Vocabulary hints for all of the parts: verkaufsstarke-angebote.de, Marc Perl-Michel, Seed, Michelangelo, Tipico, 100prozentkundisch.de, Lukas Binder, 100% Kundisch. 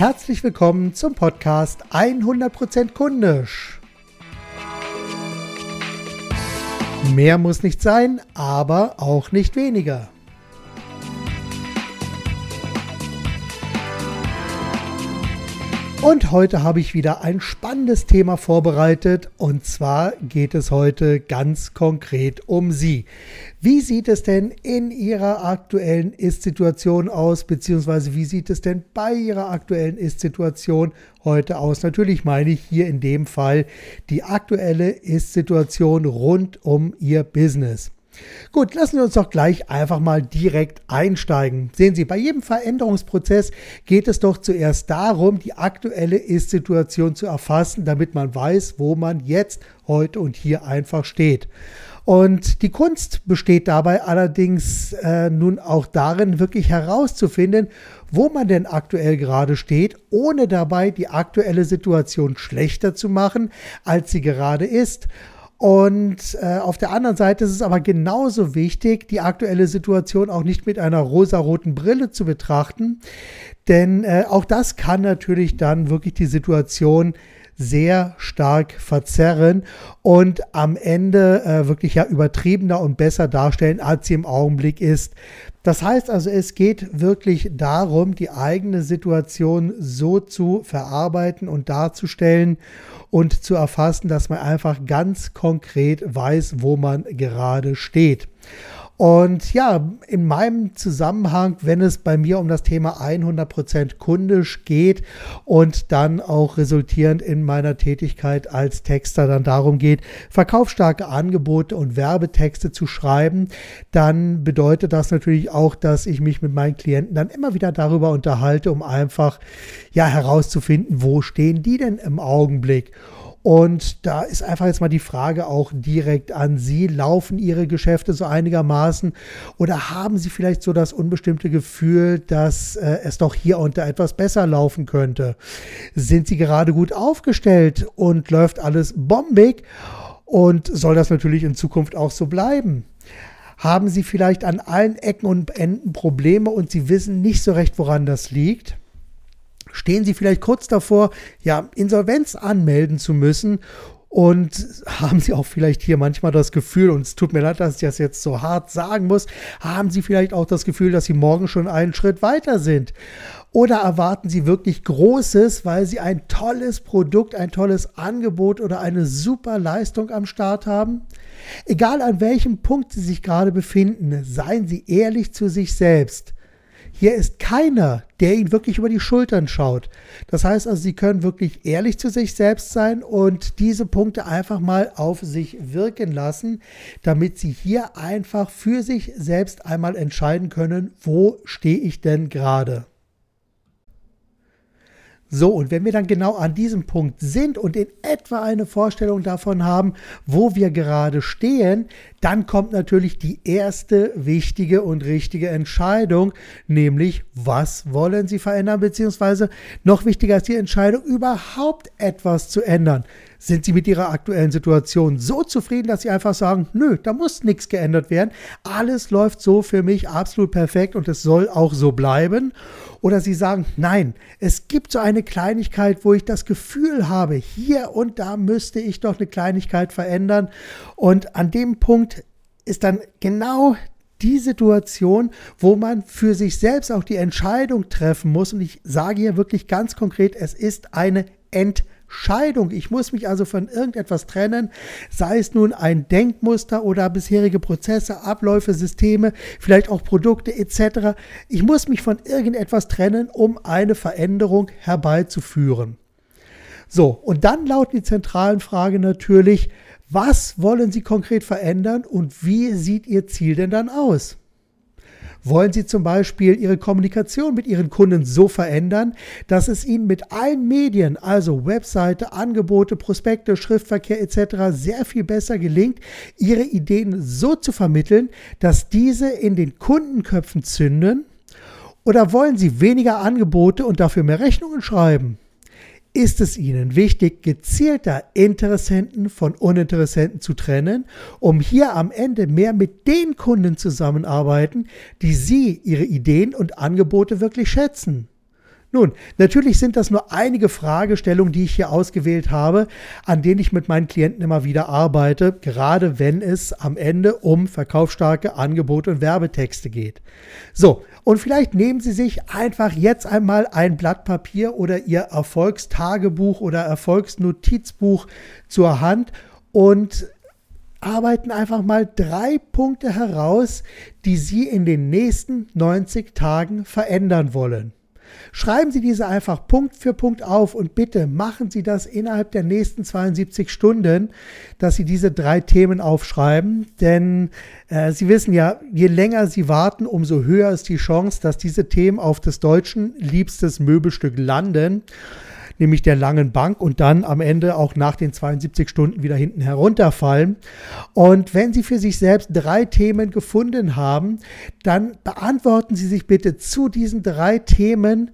Herzlich willkommen zum Podcast 100% Kundisch. Mehr muss nicht sein, aber auch nicht weniger. Und heute habe ich wieder ein spannendes Thema vorbereitet, und zwar geht es heute ganz konkret um Sie. Wie sieht es denn in Ihrer aktuellen Ist-Situation aus, beziehungsweise wie sieht es denn bei Ihrer aktuellen Ist-Situation heute aus? Natürlich meine ich hier in dem Fall die aktuelle Ist-Situation rund um Ihr Business. Gut, lassen wir uns doch gleich einfach mal direkt einsteigen. Sehen Sie, bei jedem Veränderungsprozess geht es doch zuerst darum, die aktuelle Ist-Situation zu erfassen, damit man weiß, wo man jetzt, heute und hier einfach steht. Und die Kunst besteht dabei allerdings nun auch darin, wirklich herauszufinden, wo man denn aktuell gerade steht, ohne dabei die aktuelle Situation schlechter zu machen, als sie gerade ist. Und auf der anderen Seite ist es aber genauso wichtig, die aktuelle Situation auch nicht mit einer rosaroten Brille zu betrachten, denn auch das kann natürlich dann wirklich die Situation sehr stark verzerren und am Ende wirklich ja übertriebener und besser darstellen, als sie im Augenblick ist. Das heißt also, es geht wirklich darum, die eigene Situation so zu verarbeiten und darzustellen und zu erfassen, dass man einfach ganz konkret weiß, wo man gerade steht. Und ja, in meinem Zusammenhang, wenn es bei mir um das Thema 100% kundisch geht und dann auch resultierend in meiner Tätigkeit als Texter dann darum geht, verkaufsstarke Angebote und Werbetexte zu schreiben, dann bedeutet das natürlich auch, dass ich mich mit meinen Klienten dann immer wieder darüber unterhalte, um einfach ja herauszufinden, wo stehen die denn im Augenblick? Und da ist einfach jetzt mal die Frage auch direkt an Sie. Laufen Ihre Geschäfte so einigermaßen oder haben Sie vielleicht so das unbestimmte Gefühl, dass es doch hier und da etwas besser laufen könnte? Sind Sie gerade gut aufgestellt und läuft alles bombig und soll das natürlich in Zukunft auch so bleiben? Haben Sie vielleicht an allen Ecken und Enden Probleme und Sie wissen nicht so recht, woran das liegt? Stehen Sie vielleicht kurz davor, ja, Insolvenz anmelden zu müssen, und haben Sie auch vielleicht hier manchmal das Gefühl, und es tut mir leid, dass ich das jetzt so hart sagen muss, haben Sie vielleicht auch das Gefühl, dass Sie morgen schon einen Schritt weiter sind? Oder erwarten Sie wirklich Großes, weil Sie ein tolles Produkt, ein tolles Angebot oder eine super Leistung am Start haben? Egal an welchem Punkt Sie sich gerade befinden, seien Sie ehrlich zu sich selbst. Hier ist keiner, der Ihnen wirklich über die Schultern schaut. Das heißt also, Sie können wirklich ehrlich zu sich selbst sein und diese Punkte einfach mal auf sich wirken lassen, damit Sie hier einfach für sich selbst einmal entscheiden können, wo stehe ich denn gerade? So, und wenn wir dann genau an diesem Punkt sind und in etwa eine Vorstellung davon haben, wo wir gerade stehen, dann kommt natürlich die erste wichtige und richtige Entscheidung, nämlich was wollen Sie verändern, beziehungsweise noch wichtiger ist die Entscheidung, überhaupt etwas zu ändern. Sind Sie mit Ihrer aktuellen Situation so zufrieden, dass Sie einfach sagen, nö, da muss nichts geändert werden, alles läuft so für mich absolut perfekt und es soll auch so bleiben? Oder Sie sagen, nein, es gibt so eine Kleinigkeit, wo ich das Gefühl habe, hier und da müsste ich doch eine Kleinigkeit verändern, und an dem Punkt ist dann genau die Situation, wo man für sich selbst auch die Entscheidung treffen muss, und ich sage hier wirklich ganz konkret, es ist eine Entscheidung. Ich muss mich also von irgendetwas trennen, sei es nun ein Denkmuster oder bisherige Prozesse, Abläufe, Systeme, vielleicht auch Produkte etc. Ich muss mich von irgendetwas trennen, um eine Veränderung herbeizuführen. So, und dann lautet die zentralen Frage natürlich, was wollen Sie konkret verändern und wie sieht Ihr Ziel denn dann aus? Wollen Sie zum Beispiel Ihre Kommunikation mit Ihren Kunden so verändern, dass es Ihnen mit allen Medien, also Webseite, Angebote, Prospekte, Schriftverkehr etc. sehr viel besser gelingt, Ihre Ideen so zu vermitteln, dass diese in den Kundenköpfen zünden? Oder wollen Sie weniger Angebote und dafür mehr Rechnungen schreiben? Ist es Ihnen wichtig, gezielter Interessenten von Uninteressenten zu trennen, um hier am Ende mehr mit den Kunden zusammenzuarbeiten, die Sie, Ihre Ideen und Angebote wirklich schätzen? Nun, natürlich sind das nur einige Fragestellungen, die ich hier ausgewählt habe, an denen ich mit meinen Klienten immer wieder arbeite, gerade wenn es am Ende um verkaufsstarke Angebote und Werbetexte geht. So, und vielleicht nehmen Sie sich einfach jetzt einmal ein Blatt Papier oder Ihr Erfolgstagebuch oder Erfolgsnotizbuch zur Hand und arbeiten einfach mal 3 Punkte heraus, die Sie in den nächsten 90 Tagen verändern wollen. Schreiben Sie diese einfach Punkt für Punkt auf und bitte machen Sie das innerhalb der nächsten 72 Stunden, dass Sie diese 3 Themen aufschreiben, denn Sie wissen ja, je länger Sie warten, umso höher ist die Chance, dass diese Themen auf das deutschen liebstes Möbelstück landen, nämlich der langen Bank und dann am Ende auch nach den 72 Stunden wieder hinten herunterfallen. Und wenn Sie für sich selbst 3 Themen gefunden haben, dann beantworten Sie sich bitte zu diesen 3 Themen,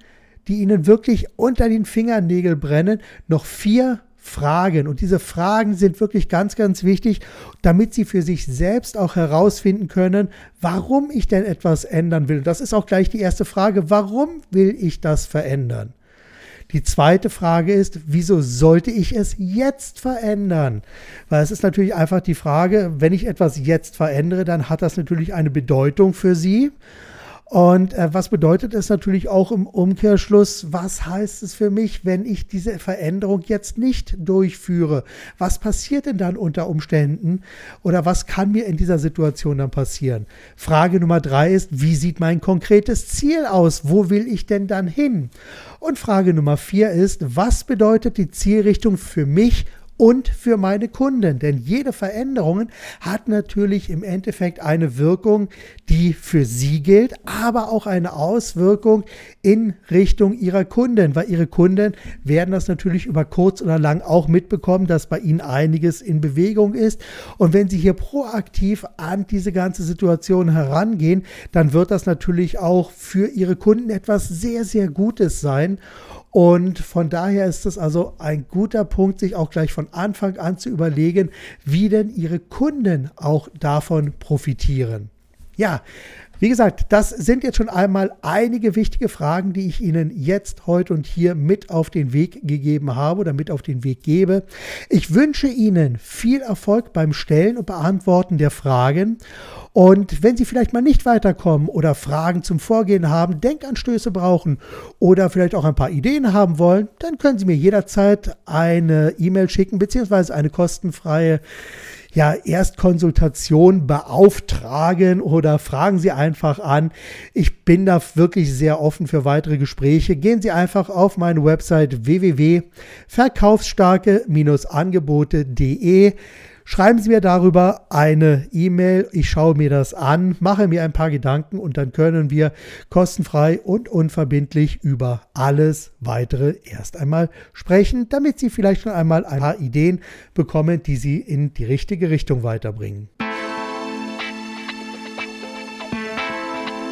die Ihnen wirklich unter den Fingernägeln brennen, noch 4 Fragen. Und diese Fragen sind wirklich ganz, ganz wichtig, damit Sie für sich selbst auch herausfinden können, warum ich denn etwas ändern will. Und das ist auch gleich die erste Frage, warum will ich das verändern? Die zweite Frage ist, wieso sollte ich es jetzt verändern? Weil es ist natürlich einfach die Frage, wenn ich etwas jetzt verändere, dann hat das natürlich eine Bedeutung für Sie. Und was bedeutet es natürlich auch im Umkehrschluss? Was heißt es für mich, wenn ich diese Veränderung jetzt nicht durchführe? Was passiert denn dann unter Umständen? Oder was kann mir in dieser Situation dann passieren? Frage Nummer 3 ist, wie sieht mein konkretes Ziel aus? Wo will ich denn dann hin? Und Frage Nummer 4 ist, was bedeutet die Zielrichtung für mich und für meine Kunden? Denn jede Veränderung hat natürlich im Endeffekt eine Wirkung, die für Sie gilt, aber auch eine Auswirkung in Richtung Ihrer Kunden, weil Ihre Kunden werden das natürlich über kurz oder lang auch mitbekommen, dass bei Ihnen einiges in Bewegung ist. Und wenn Sie hier proaktiv an diese ganze Situation herangehen, dann wird das natürlich auch für Ihre Kunden etwas sehr, sehr Gutes sein. Und von daher ist es also ein guter Punkt, sich auch gleich von Anfang an zu überlegen, wie denn Ihre Kunden auch davon profitieren. Ja, wie gesagt, das sind jetzt schon einmal einige wichtige Fragen, die ich Ihnen jetzt, heute und hier mit auf den Weg gegeben habe oder mit auf den Weg gebe. Ich wünsche Ihnen viel Erfolg beim Stellen und Beantworten der Fragen. Und wenn Sie vielleicht mal nicht weiterkommen oder Fragen zum Vorgehen haben, Denkanstöße brauchen oder vielleicht auch ein paar Ideen haben wollen, dann können Sie mir jederzeit eine E-Mail schicken beziehungsweise eine kostenfreie Erstkonsultation beauftragen oder fragen Sie einfach an. Ich bin da wirklich sehr offen für weitere Gespräche. Gehen Sie einfach auf meine Website www.verkaufsstarke-angebote.de. Schreiben Sie mir darüber eine E-Mail. Ich schaue mir das an, mache mir ein paar Gedanken und dann können wir kostenfrei und unverbindlich über alles Weitere erst einmal sprechen, damit Sie vielleicht schon einmal ein paar Ideen bekommen, die Sie in die richtige Richtung weiterbringen.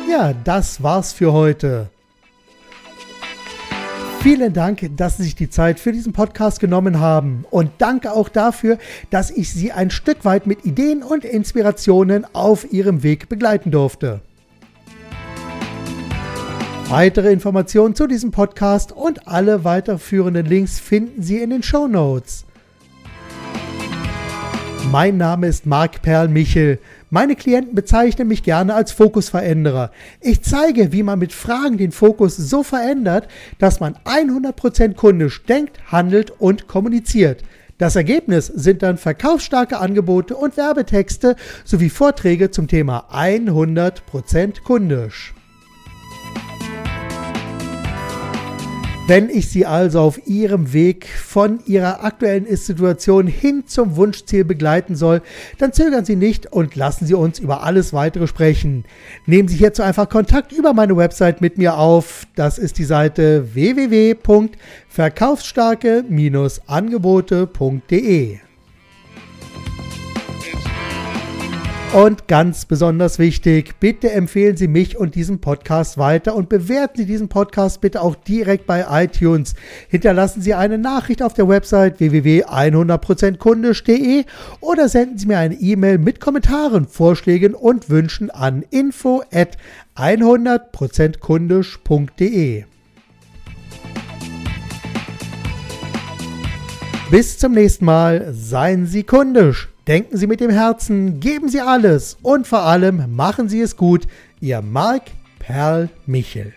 Ja, das war's für heute. Vielen Dank, dass Sie sich die Zeit für diesen Podcast genommen haben und danke auch dafür, dass ich Sie ein Stück weit mit Ideen und Inspirationen auf Ihrem Weg begleiten durfte. Weitere Informationen zu diesem Podcast und alle weiterführenden Links finden Sie in den Shownotes. Mein Name ist Marc Perl-Michel. Meine Klienten bezeichnen mich gerne als Fokusveränderer. Ich zeige, wie man mit Fragen den Fokus so verändert, dass man 100% kundisch denkt, handelt und kommuniziert. Das Ergebnis sind dann verkaufsstarke Angebote und Werbetexte sowie Vorträge zum Thema 100% kundisch. Wenn ich Sie also auf Ihrem Weg von Ihrer aktuellen Ist-Situation hin zum Wunschziel begleiten soll, dann zögern Sie nicht und lassen Sie uns über alles Weitere sprechen. Nehmen Sie hierzu einfach Kontakt über meine Website mit mir auf. Das ist die Seite www.verkaufsstarke-angebote.de. Und ganz besonders wichtig, bitte empfehlen Sie mich und diesen Podcast weiter und bewerten Sie diesen Podcast bitte auch direkt bei iTunes. Hinterlassen Sie eine Nachricht auf der Website www.100prozentkundisch.de oder senden Sie mir eine E-Mail mit Kommentaren, Vorschlägen und Wünschen an info@100prozentkundisch.de. Bis zum nächsten Mal, seien Sie kundisch, denken Sie mit dem Herzen, geben Sie alles und vor allem machen Sie es gut, Ihr Marc Perl-Michel.